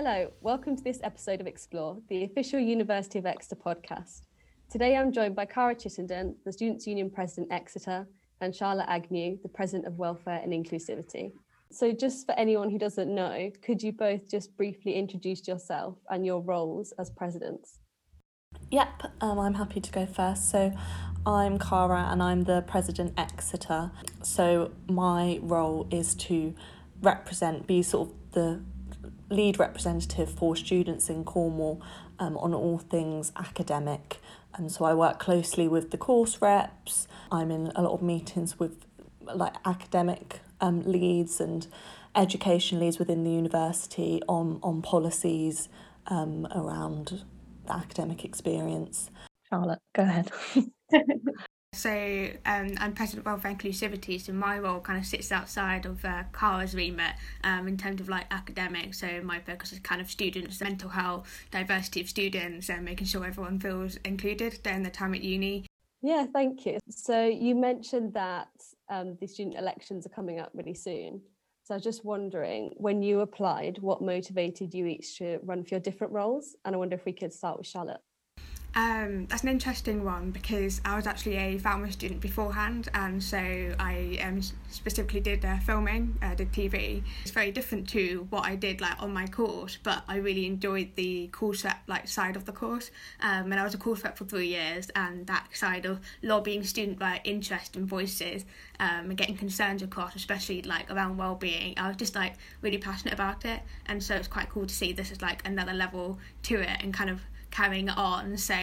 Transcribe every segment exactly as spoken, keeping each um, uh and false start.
Hello, welcome to this episode of Explore, the official University of Exeter podcast. Today I'm joined by Kara Chittenden, the Students' Union President Exeter, and Charlotte Agnew, the President of Welfare and Inclusivity. So just for anyone who doesn't know, could you both just briefly introduce yourself and your roles as presidents? Yep, um, I'm happy to go first. So I'm Kara and I'm the President Exeter. So my role is to represent, be sort of the lead representative for students in Cornwall um, on all things academic. And so I work closely with the course reps. I'm in a lot of meetings with like academic um, leads and education leads within the university on, on policies um, around the academic experience. Charlotte, go ahead. So um, I'm President of Welfare and Inclusivity, so my role kind of sits outside of uh, Kara's remit um, in terms of like academics. So my focus is kind of students, mental health, diversity of students, and making sure everyone feels included during their time at uni. Yeah, thank you. So you mentioned that um, the student elections are coming up really soon. So I was just wondering, when you applied, what motivated you each to run for your different roles? And I wonder if we could start with Charlotte. Um, that's an interesting one because I was actually a Falmouth student beforehand, and so I um, specifically did uh, filming, uh, did T V. It's very different to what I did like on my course, but I really enjoyed the course rep, like side of the course. Um, and I was a course rep for three years, and that side of lobbying student like interest and voices um, and getting concerns across, especially like around well-being. I was just like really passionate about it, and so it's quite cool to see this is like another level to it and kind of carrying it on. So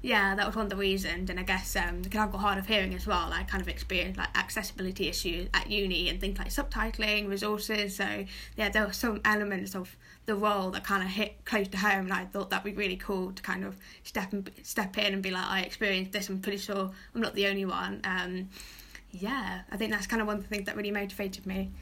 yeah, that was one of the reasons. And I guess um because I've got hard of hearing as well, I kind of experienced like accessibility issues at uni and things like subtitling, resources. So yeah, there were some elements of the role that kind of hit close to home, and I thought that'd be really cool to kind of step and step in and be like, I experienced this, I'm pretty sure I'm not the only one. Um yeah, I think that's kind of one of the things that really motivated me.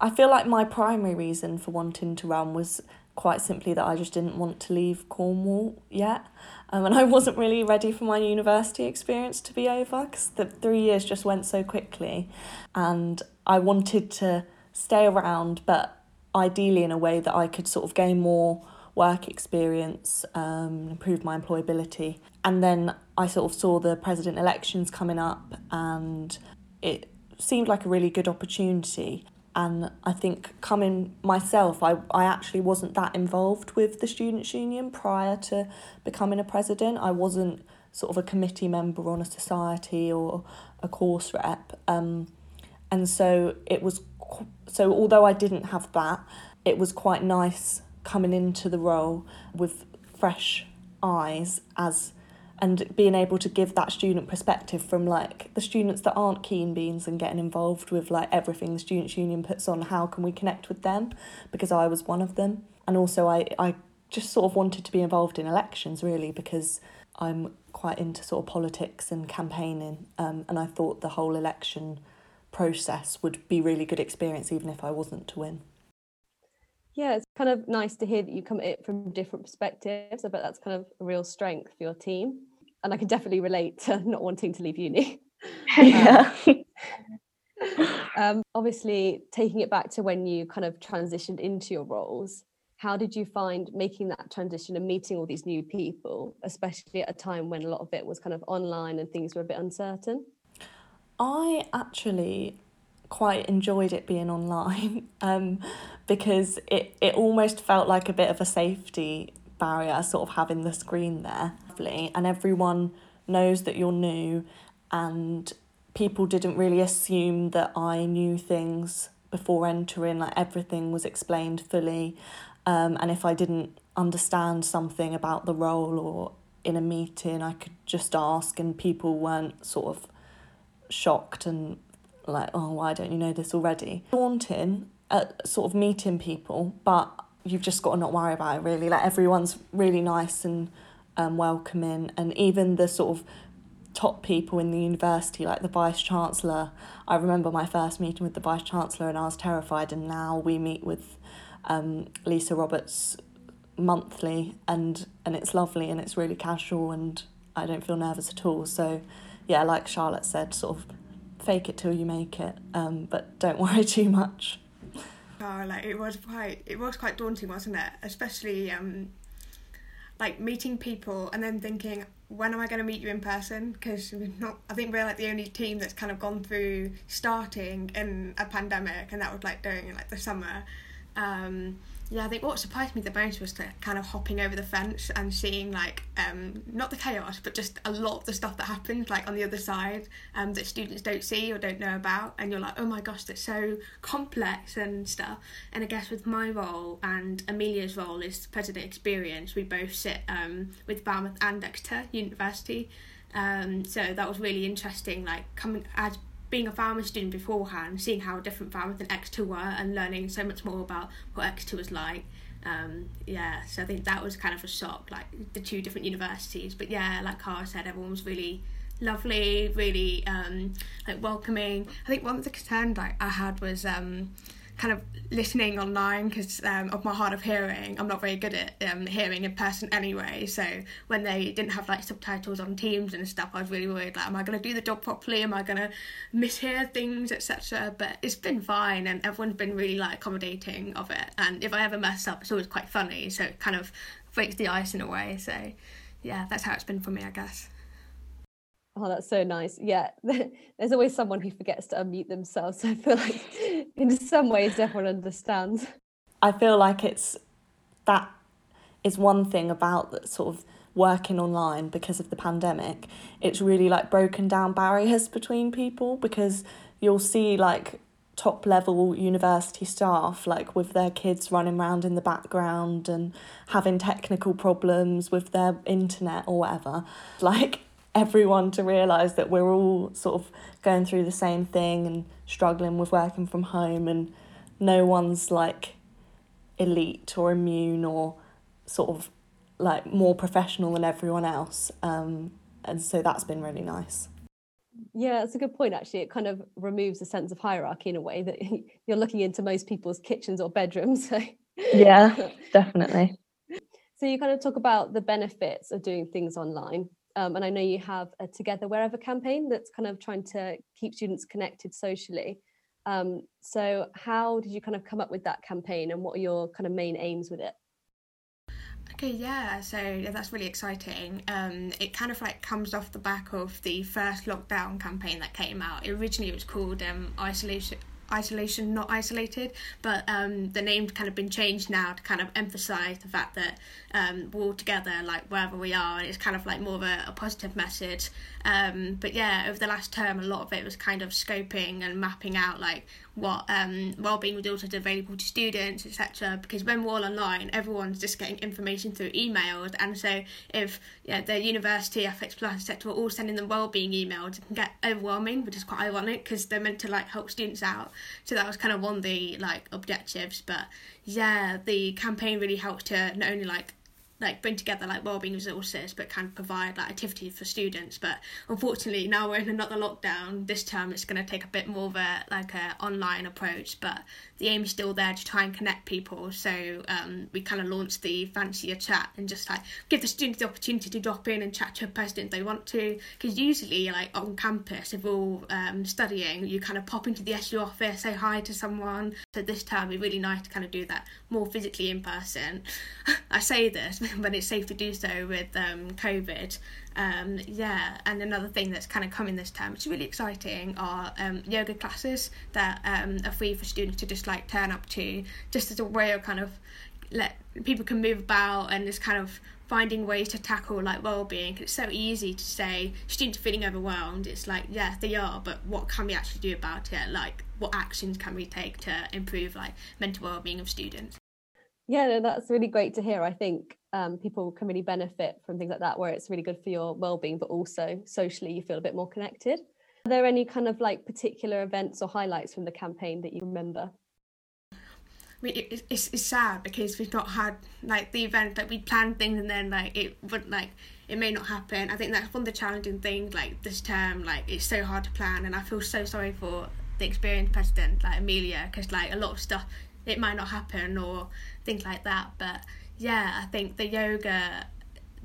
I feel like my primary reason for wanting to run was quite simply that I just didn't want to leave Cornwall yet, um, and I wasn't really ready for my university experience to be over because the three years just went so quickly, and I wanted to stay around but ideally in a way that I could sort of gain more work experience, um, improve my employability. And then I sort of saw the president elections coming up and it seemed like a really good opportunity. And I think coming myself, I, I actually wasn't that involved with the Students' Union prior to becoming a president. I wasn't sort of a committee member on a society or a course rep. Um, and so it was, so although I didn't have that, it was quite nice coming into the role with fresh eyes as and being able to give that student perspective from like the students that aren't keen beans and getting involved with like everything the Students' Union puts on, how can we connect with them, because I was one of them. And also I, I just sort of wanted to be involved in elections really because I'm quite into sort of politics and campaigning, um, and I thought the whole election process would be really good experience even if I wasn't to win. Yeah, it's kind of nice to hear that you come at it from different perspectives. I bet that's kind of a real strength for your team. And I can definitely relate to not wanting to leave uni. Yeah. Um, um, obviously, taking it back to when you kind of transitioned into your roles, how did you find making that transition and meeting all these new people, especially at a time when a lot of it was kind of online and things were a bit uncertain? I actually quite enjoyed it being online um, because it, it almost felt like a bit of a safety barrier, sort of having the screen there. And everyone knows that you're new, and people didn't really assume that I knew things before entering, like everything was explained fully. Um, and if I didn't understand something about the role or in a meeting, I could just ask and people weren't sort of shocked and like, oh, why don't you know this already? Daunting at sort of meeting people, but you've just got to not worry about it really. Like everyone's really nice and um, welcoming, and even the sort of top people in the university, like the Vice Chancellor. I remember my first meeting with the Vice Chancellor and I was terrified, and now we meet with um, Lisa Roberts monthly, and, and it's lovely and it's really casual and I don't feel nervous at all. So yeah, like Charlotte said, sort of fake it till you make it, um, but don't worry too much. oh, like it was quite it was quite daunting, wasn't it? Especially um, like meeting people and then thinking, when am I going to meet you in person? Because we've not. I think we're like the only team that's kind of gone through starting in a pandemic, and that was like during like the summer. Um, yeah, I think what surprised me the most was like, kind of hopping over the fence and seeing like um, not the chaos, but just a lot of the stuff that happens like on the other side um, that students don't see or don't know about, and you're like, oh my gosh, that's so complex and stuff. And I guess with my role and Amelia's role as president experience, we both sit um, with Falmouth and Exeter University, um, so that was really interesting. Like coming as being a Falmouth student beforehand, seeing how different Falmouth and Exeter were and learning so much more about what Exeter was like. Um, yeah, so I think that was kind of a shock, like the two different universities. But yeah, like Kara said, everyone was really lovely, really um, like welcoming. I think one of the concerns like, I had was um, kind of listening online because um, of my hard of hearing. I'm not very good at um, hearing in person anyway, so when they didn't have like subtitles on Teams and stuff, I was really worried, like, am I going to do the job properly, am I going to mishear things, etc. But it's been fine and everyone's been really like accommodating of it, and if I ever mess up it's always quite funny, so it kind of breaks the ice in a way. So yeah, that's how it's been for me, I guess. Oh, that's so nice. Yeah, there's always someone who forgets to unmute themselves. So I feel like in some ways everyone understands. I feel like it's that is one thing about that sort of working online because of the pandemic. It's really like broken down barriers between people, because you'll see like top level university staff like with their kids running around in the background and having technical problems with their internet or whatever. Like, everyone to realise that we're all sort of going through the same thing and struggling with working from home, and no one's like elite or immune or sort of like more professional than everyone else, um, and so that's been really nice. Yeah, that's a good point actually. It kind of removes a sense of hierarchy in a way that you're looking into most people's kitchens or bedrooms. So. Yeah, definitely. So you kind of talk about the benefits of doing things online. Um, and I know you have a Together Wherever campaign that's kind of trying to keep students connected socially. Um, so how did you kind of come up with that campaign, and what are your kind of main aims with it? Okay, yeah, so yeah, that's really exciting. Um, it kind of like comes off the back of the first lockdown campaign that came out. Originally it was called um, Isolation... Isolation, not isolated, but um, the name's kind of been changed now to kind of emphasise the fact that um, we're all together, like wherever we are, and it's kind of like more of a, a positive message. Um, but yeah, over the last term, a lot of it was kind of scoping and mapping out like what um, wellbeing resources are available to students, et cetera. Because when we're all online, everyone's just getting information through emails, and so if yeah, the university, F X Plus, et cetera, are all sending them wellbeing emails, it can get overwhelming, which is quite ironic because they're meant to like help students out. So that was kind of one of the like objectives, but yeah, the campaign really helped to not only like like bring together like wellbeing resources, but kind of provide like activities for students. But unfortunately, now we're in another lockdown. This term, it's going to take a bit more of a like a online approach, but the aim is still there to try and connect people. So um, we kind of launched the fancier chat and just like give the students the opportunity to drop in and chat to a person if they want to. Because usually, like on campus, if we're all um, studying, you kind of pop into the S U office, say hi to someone. So this term, it'd be really nice to kind of do that more physically in person. I say this. When it's safe to do so with um, COVID. Um, yeah, and another thing that's kind of coming this term, which is really exciting, are um, yoga classes that um, are free for students to just like turn up to, just as a way of kind of let people can move about and just kind of finding ways to tackle like wellbeing. It's so easy to say students are feeling overwhelmed. It's like, yeah, they are, but what can we actually do about it? Like, what actions can we take to improve like mental wellbeing of students? Yeah, no, that's really great to hear. I think um, people can really benefit from things like that, where it's really good for your wellbeing, but also socially you feel a bit more connected. Are there any kind of like particular events or highlights from the campaign that you remember? I mean, it, it's, it's sad because we've not had like the event that like, we planned things, and then like it wouldn't like it may not happen. I think that's one of the challenging things like this term. Like, it's so hard to plan, and I feel so sorry for the experienced president like Amelia, because like a lot of stuff it might not happen or things like that. But yeah, I think the yoga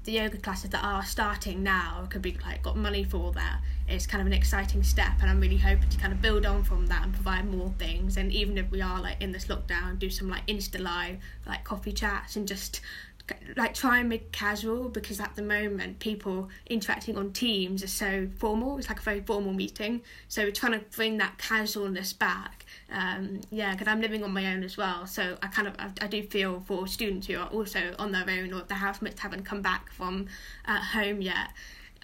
the yoga classes that are starting now could be like got money for all that, it's kind of an exciting step, and I'm really hoping to kind of build on from that and provide more things. And even if we are like in this lockdown, do some like Insta live, like coffee chats, and just like try and make it casual, because at the moment people interacting on Teams are so formal. It's like a very formal meeting, so we're trying to bring that casualness back. Um yeah because I'm living on my own as well, so I kind of I, I do feel for students who are also on their own, or if their housemates haven't come back from at home yet.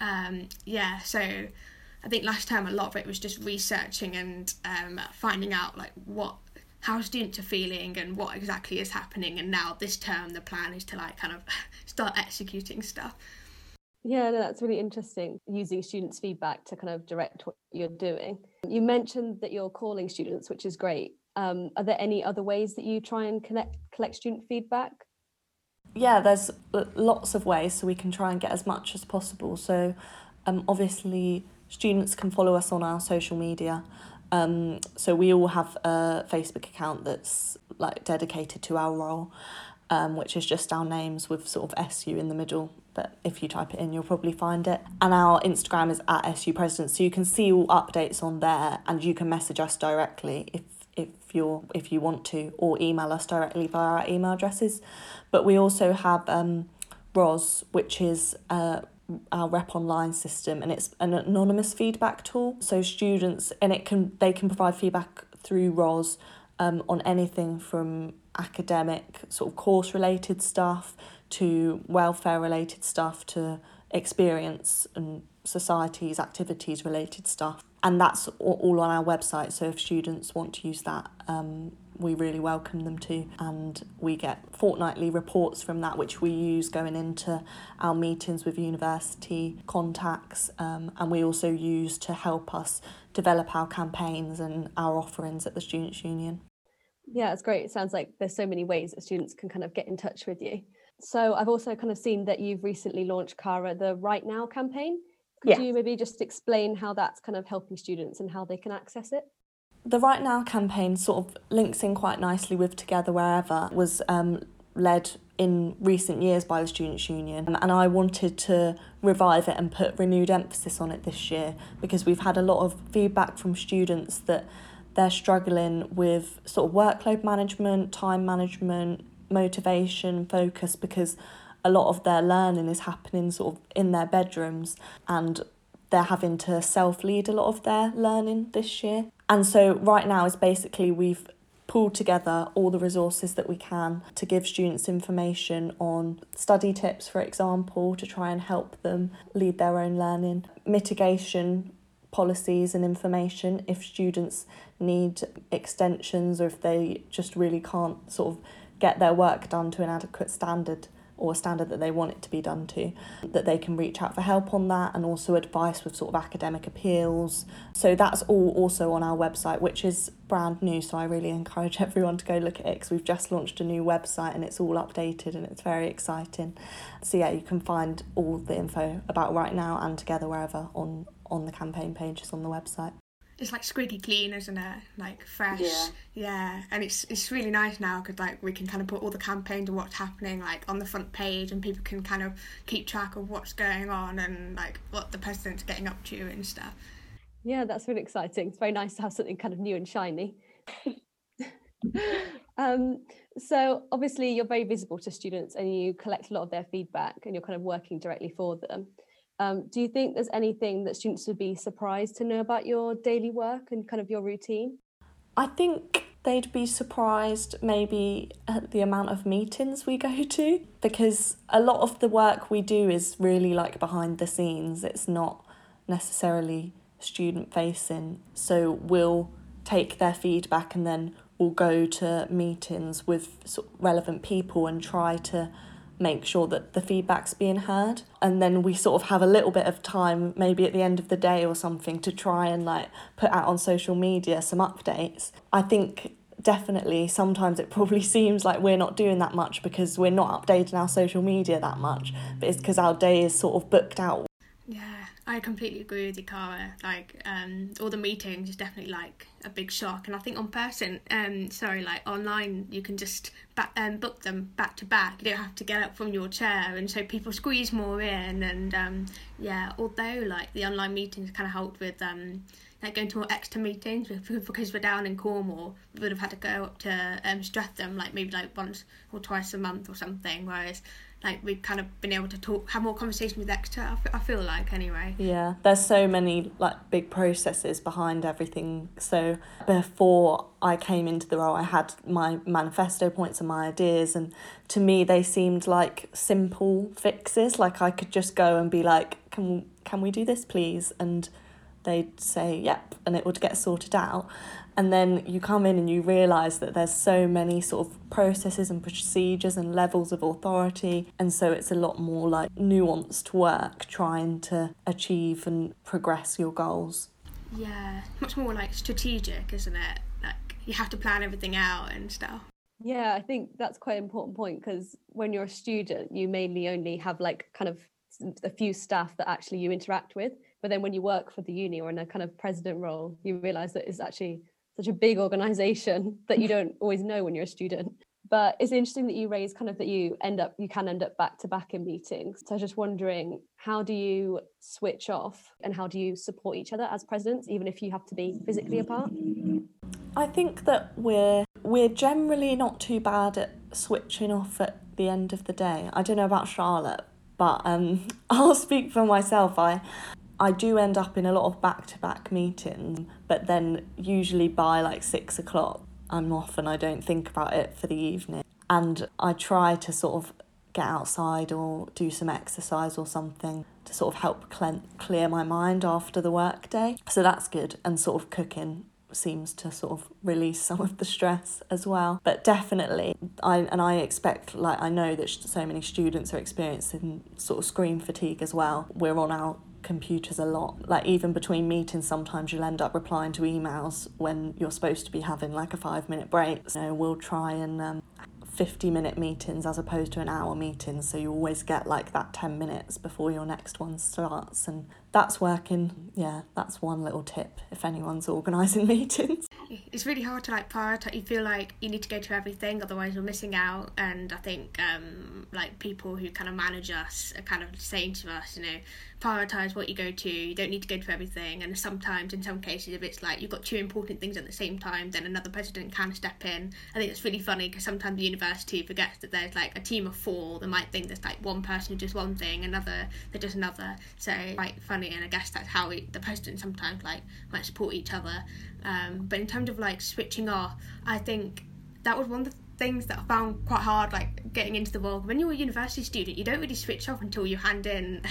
Um yeah so I think last time a lot of it was just researching and um finding out like what how students are feeling and what exactly is happening. And now this term, the plan is to like kind of start executing stuff. Yeah, no, that's really interesting, using students' feedback to kind of direct what you're doing. You mentioned that you're calling students, which is great. Um, are there any other ways that you try and connect, collect student feedback? Yeah, there's lots of ways, so we can try and get as much as possible. So um, obviously students can follow us on our social media. Um, so we all have a Facebook account that's like dedicated to our role, um, which is just our names with sort of S U in the middle. But if you type it in, you'll probably find it. And our Instagram is at S U President, so you can see all updates on there, and you can message us directly if if you're if you want to, or email us directly via our email addresses. But we also have um, R O S, which is uh. our rep online system, and it's an anonymous feedback tool, so students and it can they can provide feedback through R O S um, on anything from academic sort of course related stuff to welfare related stuff to experience and societies activities related stuff, and that's all on our website. So if students want to use that, um, we really welcome them to, and we get fortnightly reports from that, which we use going into our meetings with university contacts, um, and we also use to help us develop our campaigns and our offerings at the Students' Union. Yeah, it's great. It sounds like there's so many ways that students can kind of get in touch with you. So I've also kind of seen that you've recently launched, Kara, the Right Now campaign. Could yeah. you maybe just explain how that's kind of helping students and how they can access it? The Right Now campaign sort of links in quite nicely with Together Wherever. It was um, led in recent years by the Students' Union, and, and I wanted to revive it and put renewed emphasis on it this year, because we've had a lot of feedback from students that they're struggling with sort of workload management, time management, motivation, focus, because a lot of their learning is happening sort of in their bedrooms, and they're having to self-lead a lot of their learning this year. And so Right Now is basically we've pulled together all the resources that we can to give students information on study tips, for example, to try and help them lead their own learning, mitigation policies and information if students need extensions, or if they just really can't sort of get their work done to an adequate standard or a standard that they want it to be done to, that they can reach out for help on that, and also advice with sort of academic appeals. So that's all also on our website, which is brand new, so I really encourage everyone to go look at it, because we've just launched a new website and it's all updated and it's very exciting. So yeah, you can find all the info about Right Now and Together Wherever on, on the campaign pages on the website. It's like squeaky clean, isn't it? Like fresh. Yeah. yeah. And it's it's really nice now, because like we can kind of put all the campaigns and what's happening like on the front page, and people can kind of keep track of what's going on and like what the president's getting up to and stuff. Yeah, that's really exciting. It's very nice to have something kind of new and shiny. um, so obviously you're very visible to students and you collect a lot of their feedback and you're kind of working directly for them. Um, do you think there's anything that students would be surprised to know about your daily work and kind of your routine? I think they'd be surprised maybe at the amount of meetings we go to, because a lot of the work we do is really like behind the scenes. It's not necessarily student facing. So we'll take their feedback and then we'll go to meetings with sort of relevant people and try to make sure that the feedback's being heard, and then we sort of have a little bit of time maybe at the end of the day or something to try and like put out on social media some updates. I think definitely sometimes it probably seems like we're not doing that much because we're not updating our social media that much, but it's because our day is sort of booked out. Yeah, I completely agree with you, Kara. Like, um, all the meetings is definitely like a big shock, and I think on person, um, sorry, like online, you can just back, um, book them back to back. You don't have to get up from your chair, and so people squeeze more in. And um, yeah, although like the online meetings kind of helped with um, like going to more extra meetings, because we're down in Cornwall, we would have had to go up to um, Streatham, like maybe like once or twice a month or something, whereas. Like, we've kind of been able to talk, have more conversation with Exeter, I, f- I feel like, anyway. Yeah, there's so many, like, big processes behind everything. So before I came into the role, I had my manifesto points and my ideas, and to me they seemed like simple fixes. Like, I could just go and be like, can, can we do this, please? And they'd say, yep, and it would get sorted out. And then you come in and you realise that there's so many sort of processes and procedures and levels of authority. And so it's a lot more like nuanced work trying to achieve and progress your goals. Yeah, much more like strategic, isn't it? Like you have to plan everything out and stuff. Yeah, I think that's quite an important point, because when you're a student, you mainly only have like kind of a few staff that actually you interact with. But then when you work for the uni or in a kind of president role, you realise that it's actually such a big organisation that you don't always know when you're a student. But it's interesting that you raise kind of that you end up, you can end up back to back in meetings. So I was just wondering, how do you switch off and how do you support each other as presidents, even if you have to be physically apart? I think that we're we're generally not too bad at switching off at the end of the day. I don't know about Charlotte, but um, I'll speak for myself. I. I do end up in a lot of back-to-back meetings, but then usually by like six o'clock, I'm off and I don't think about it for the evening. And I try to sort of get outside or do some exercise or something to sort of help cl- clear my mind after the work day. So that's good. And sort of cooking seems to sort of release some of the stress as well. But definitely, I and I expect, like, I know that so many students are experiencing sort of screen fatigue as well. We're on our computers a lot, like even between meetings sometimes you'll end up replying to emails when you're supposed to be having like a five minute break. So we'll try and um, fifty minute meetings as opposed to an hour meeting, so you always get like that ten minutes before your next one starts, and that's working. Yeah, that's one little tip if anyone's organising meetings. It's really hard to like prioritise. You feel like you need to go to everything, otherwise you're missing out. And I think um, like people who kind of manage us are kind of saying to us, you know, prioritise what you go to, you don't need to go to everything. And sometimes, in some cases, if it's like you've got two important things at the same time, then another president can step in. I think it's really funny because sometimes the university forgets that there's like a team of four that might think there's like one person who does one thing, another that does another. So quite funny, and I guess that's how we, the president sometimes like might support each other. Um, but in terms of like switching off, I think that was one of the things that I found quite hard, like getting into the world. When you're a university student, you don't really switch off until you hand in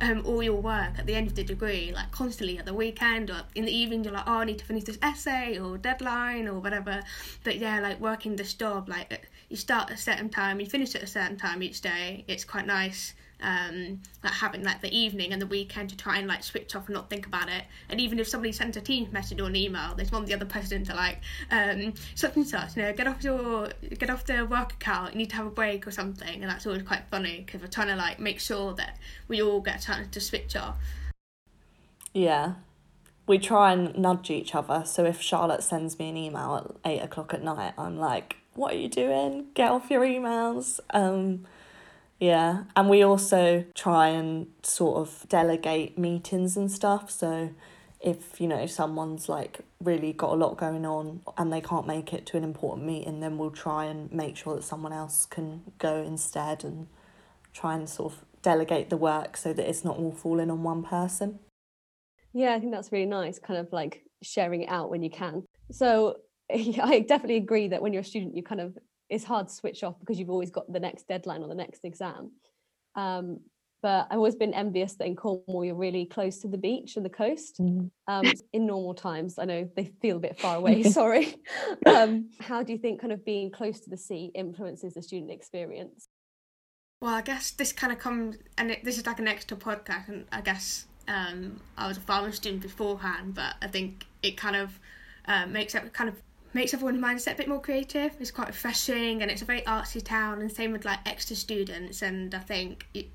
um, all your work at the end of the degree, like constantly at the weekend or in the evening. You're like, oh, I need to finish this essay or deadline or whatever. But yeah, like working this job, like you start at a certain time, you finish at a certain time each day. It's quite nice. Um, like having like the evening and the weekend to try and like switch off and not think about it. And even if somebody sends a Teams message or an email, there's one of the other presidents are like um, such and such, you know, get off your get off the work account, you need to have a break or something. And that's always quite funny because we're trying to like make sure that we all get a chance to switch off. Yeah, we try and nudge each other. So if Charlotte sends me an email at eight o'clock at night, I'm like, what are you doing? Get off your emails. um Yeah, and we also try and sort of delegate meetings and stuff. So if, you know, someone's like really got a lot going on and they can't make it to an important meeting, then we'll try and make sure that someone else can go instead and try and sort of delegate the work so that it's not all falling on one person. Yeah, I think that's really nice, kind of like sharing it out when you can. So yeah, I definitely agree that when you're a student, you kind of, it's hard to switch off because you've always got the next deadline or the next exam. Um, but I've always been envious that in Cornwall, you're really close to the beach and the coast. Mm. Um, in normal times, I know they feel a bit far away, sorry. Um, how do you think kind of being close to the sea influences the student experience? Well, I guess this kind of comes, and it, this is like an extra podcast, and I guess um, I was a Falmouth student beforehand, but I think it kind of uh, makes it kind of makes everyone's mindset a bit more creative. It's quite refreshing, and it's a very artsy town, and same with like extra students. And I think it,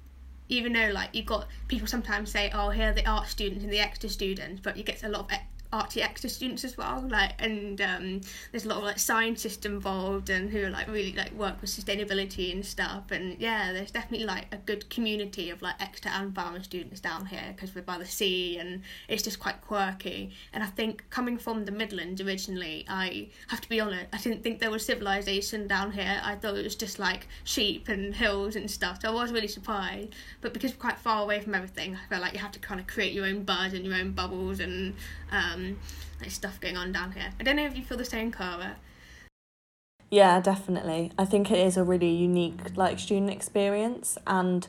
even though, like, you've got people sometimes say, oh, here are the art students and the extra students, but you get a lot of arty extra students as well, like, and um, there's a lot of, like, scientists involved and who, like, really, like, work with sustainability and stuff, and, yeah, there's definitely, like, a good community of, like, Exeter and Falmouth students down here, because we're by the sea, and it's just quite quirky, and I think, coming from the Midlands originally, I have to be honest, I didn't think there was civilization down here. I thought it was just, like, sheep and hills and stuff, so I was really surprised, but because we're quite far away from everything, I feel like you have to kind of create your own buzz and your own bubbles, and, um, like, stuff going on down here. I don't know if you feel the same, Kara. Yeah, definitely. I think it is a really unique, like, student experience, and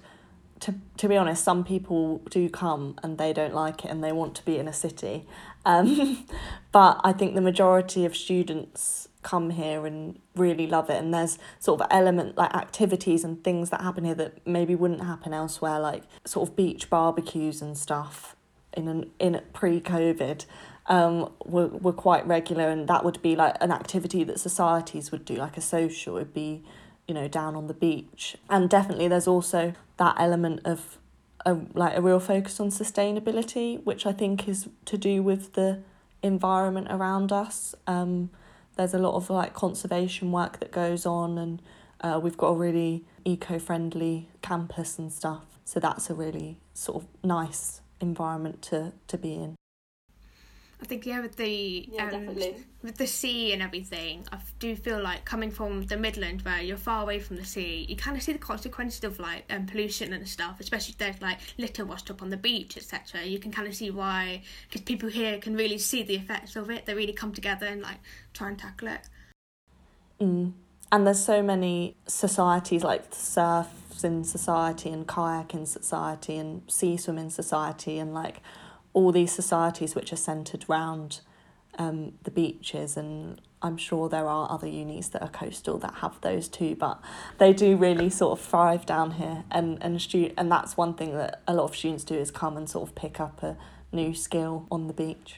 to to be honest, some people do come and they don't like it and they want to be in a city, um, but I think the majority of students come here and really love it, and there's sort of element, like, activities and things that happen here that maybe wouldn't happen elsewhere, like sort of beach barbecues and stuff in an in pre-COVID um were, were quite regular, and that would be like an activity that societies would do, like a social, it'd be, you know, down on the beach. And definitely there's also that element of a, like a real focus on sustainability, which I think is to do with the environment around us. Um there's a lot of, like, conservation work that goes on, and uh, we've got a really eco-friendly campus and stuff, so that's a really sort of nice environment to to be in. I think, yeah, with the yeah, um, with the sea and everything, I do feel like coming from the Midlands, where you're far away from the sea, you kind of see the consequences of, like, um, pollution and stuff, especially if there's, like, litter washed up on the beach, et cetera. You can kind of see why, because people here can really see the effects of it. They really come together and, like, try and tackle it. Mm. And there's so many societies, like the Surfing Society and Kayaking Society and Sea Swimming Society, and, like, all these societies which are centred round um, the beaches, and I'm sure there are other unis that are coastal that have those too, but they do really sort of thrive down here, and and stu- and that's one thing that a lot of students do, is come and sort of pick up a new skill on the beach.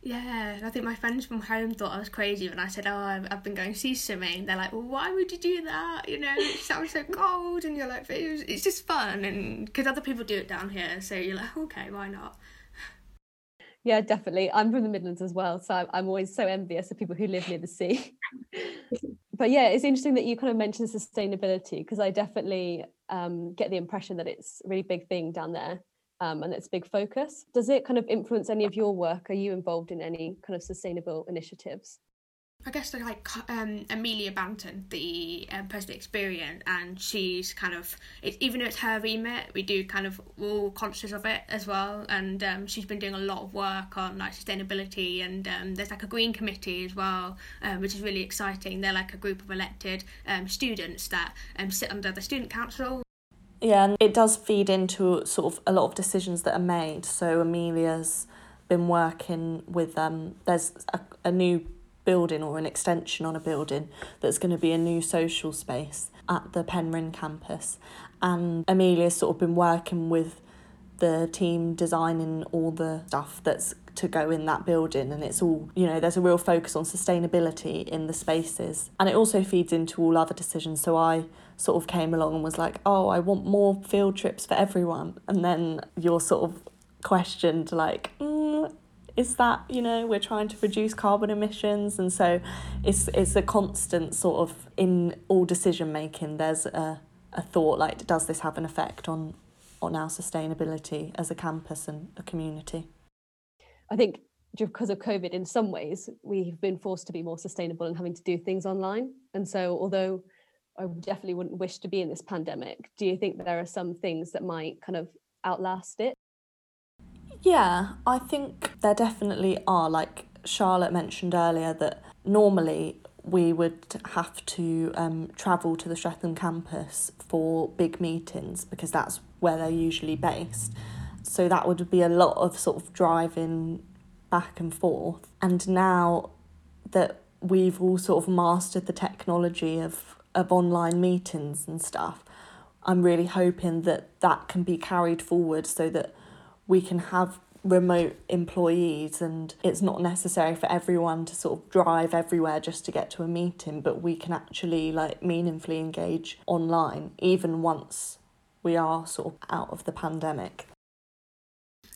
Yeah, I think my friends from home thought I was crazy when I said, oh, I've been going sea swimming. They're like, well, why would you do that? You know, it sounds so cold. And you're like, it was, it's just fun. And because other people do it down here. So you're like, okay, why not? Yeah, definitely. I'm from the Midlands as well. So I'm always so envious of people who live near the sea. But yeah, it's interesting that you kind of mentioned sustainability, because I definitely um, get the impression that it's a really big thing down there. Um, and it's a big focus. Does it kind of influence any of your work? Are you involved in any kind of sustainable initiatives? I guess, like, um, Amelia Banton, the um, personal experience, and she's kind of, it, even though it's her remit, we do kind of, we're all conscious of it as well, and um, she's been doing a lot of work on, like, sustainability, and um, there's, like, a green committee as well, um, which is really exciting. They're, like, a group of elected um, students that um, sit under the student council. Yeah, and it does feed into sort of a lot of decisions that are made. So Amelia's been working with, um, there's a, a new building, or an extension on a building, that's going to be a new social space at the Penryn campus. And Amelia's sort of been working with the team designing all the stuff that's to go in that building, and it's all, you know, there's a real focus on sustainability in the spaces, and it also feeds into all other decisions. So I sort of came along and was like, oh, I want more field trips for everyone, and then you're sort of questioned, like, mm, is that, you know, we're trying to reduce carbon emissions, and so it's it's a constant sort of, in all decision making, there's a a thought, like, does this have an effect on on our sustainability as a campus and a community? I think because of COVID, in some ways, we've been forced to be more sustainable and having to do things online. And so, although I definitely wouldn't wish to be in this pandemic, do you think there are some things that might kind of outlast it? Yeah, I think there definitely are. Like Charlotte mentioned earlier, that normally we would have to um, travel to the Streatham campus for big meetings, because that's where they're usually based. So that would be a lot of sort of driving back and forth. And now that we've all sort of mastered the technology of, of online meetings and stuff, I'm really hoping that that can be carried forward, so that we can have remote employees, and it's not necessary for everyone to sort of drive everywhere just to get to a meeting, but we can actually, like, meaningfully engage online, even once we are sort of out of the pandemic.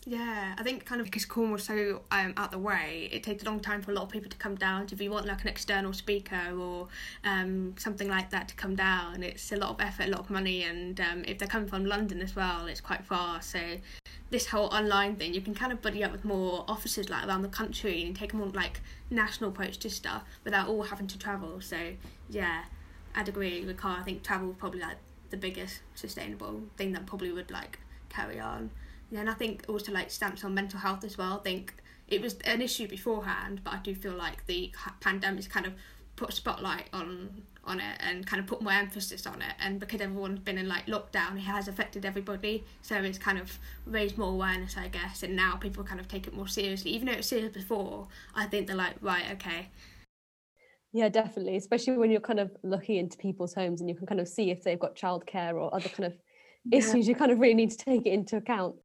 Yeah, I think kind of because Cornwall was so um, out the way, it takes a long time for a lot of people to come down. So if you want like an external speaker or um, something like that to come down, it's a lot of effort, a lot of money, and um, if they're coming from London as well, it's quite far. So this whole online thing, you can kind of buddy up with more offices like around the country and take a more like national approach to stuff without all having to travel. So yeah, I'd agree with Kara. I think travel is probably like the biggest sustainable thing that probably would like carry on. Yeah, and I think also like stamps on mental health as well. I think it was an issue beforehand, but I do feel like the pandemic's kind of put a spotlight on on it and kind of put more emphasis on it. And because everyone's been in like lockdown, it has affected everybody. So it's kind of raised more awareness, I guess. And now people kind of take it more seriously. Even though it was serious before, I think they're like, right, okay. Yeah, definitely. Especially when you're kind of looking into people's homes and you can kind of see if they've got childcare or other kind of yeah. issues. You kind of really need to take it into account.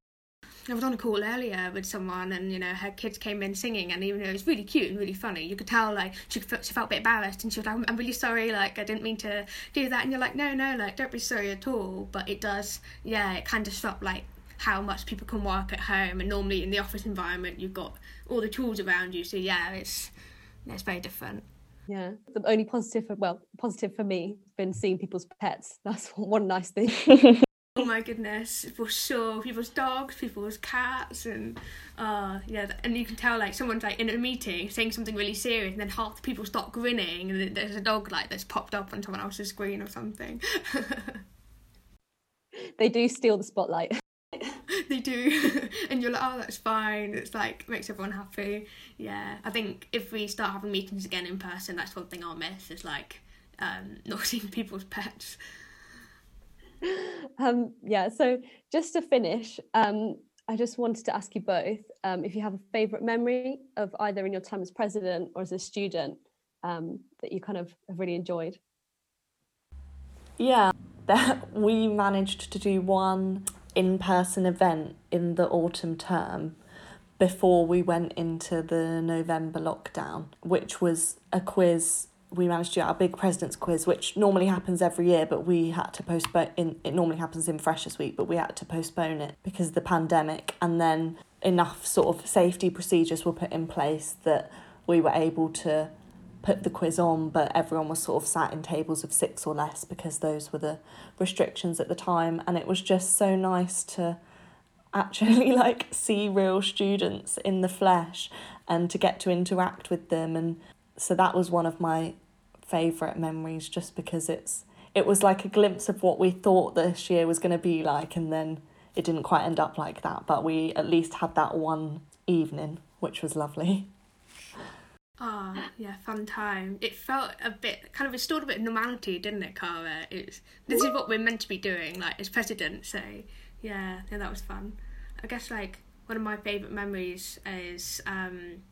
I was on a call earlier with someone and, you know, her kids came in singing, and even though it was really cute and really funny, you could tell, like, she felt a bit embarrassed and she was like, I'm really sorry, like, I didn't mean to do that. And you're like, no, no, like, don't be sorry at all. But it does, yeah, it can disrupt, like, how much people can work at home. And normally in the office environment, you've got all the tools around you. So, yeah, it's it's very different. Yeah. The only positive, for, well, positive for me has been seeing people's pets. That's one nice thing. Oh my goodness, for sure, people's dogs, people's cats, and uh yeah, and you can tell like someone's like in a meeting saying something really serious and then half the people start grinning and there's a dog like that's popped up on someone else's screen or something. They do steal the spotlight. They do. And you're like, oh, that's fine. It's like makes everyone happy. Yeah, I think if we start having meetings again in person, that's one thing I'll miss is like um not seeing people's pets. Um, yeah, so just to finish, um, I just wanted to ask you both um, if you have a favourite memory of either in your time as president or as a student um, that you kind of have really enjoyed. Yeah, that we managed to do one in-person event in the autumn term before we went into the November lockdown, which was a quiz. We managed to do our big president's quiz, which normally happens every year, but we had to postpone in it normally happens in Freshers Week, but we had to postpone it because of the pandemic, and then enough sort of safety procedures were put in place that we were able to put the quiz on, but everyone was sort of sat in tables of six or less because those were the restrictions at the time. And it was just so nice to actually like see real students in the flesh and to get to interact with them. And so that was one of my favourite memories, just because it's it was like a glimpse of what we thought this year was going to be like, and then it didn't quite end up like that, but we at least had that one evening, which was lovely. Ah, oh, yeah, fun time. It felt a bit, kind of restored a bit of normality, didn't it, Kara? It's, this is what we're meant to be doing, like, as president, so yeah, yeah, that was fun. I guess, like, one of my favourite memories is... Um,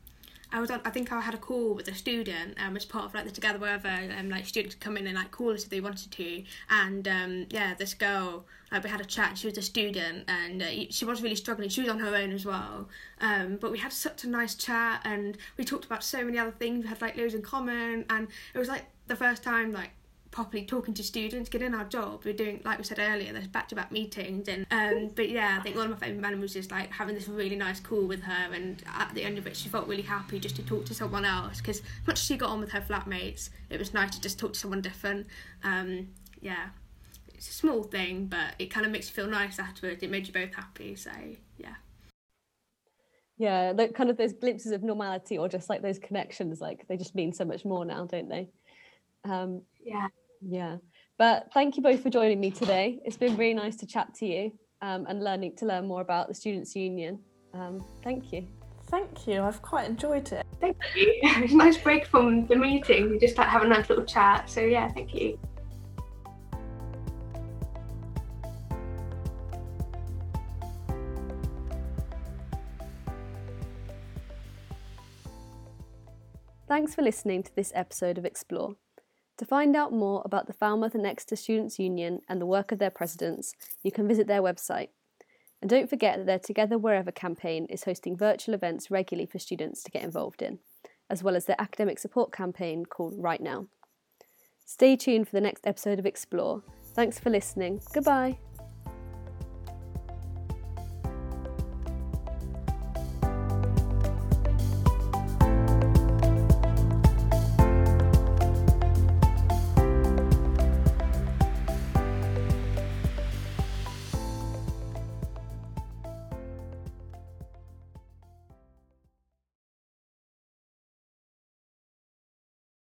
I was on, I think I had a call with a student um, as part of like the Together Wherever, and um, like students could come in and like call us if they wanted to, and um, yeah, this girl, like we had a chat, she was a student, and uh, she was really struggling, she was on her own as well, um, but we had such a nice chat, and we talked about so many other things, we had like loads in common, and it was like the first time like properly talking to students, getting our job, we're doing, like we said earlier, there's back-to-back meetings, and um, but yeah, I think one of my favourite memories is like having this really nice call with her, and at the end of it she felt really happy just to talk to someone else, because much as she got on with her flatmates, it was nice to just talk to someone different. Um, yeah, it's a small thing, but it kind of makes you feel nice afterwards, it made you both happy, so yeah. Yeah, like kind of those glimpses of normality, or just like those connections, like they just mean so much more now, don't they? Um, yeah yeah but thank you both for joining me today. It's been really nice to chat to you um, and learning to learn more about the Students' Union. um, thank you thank you I've quite enjoyed it. Thank you. It was a nice break from the meeting, we just like have a nice little chat, so yeah, thank you. Thanks for listening to this episode of Explore. To find out more about the Falmouth and Exeter Students' Union and the work of their presidents, you can visit their website. And don't forget that their Together Wherever campaign is hosting virtual events regularly for students to get involved in, as well as their academic support campaign called Right Now. Stay tuned for the next episode of Explore. Thanks for listening. Goodbye.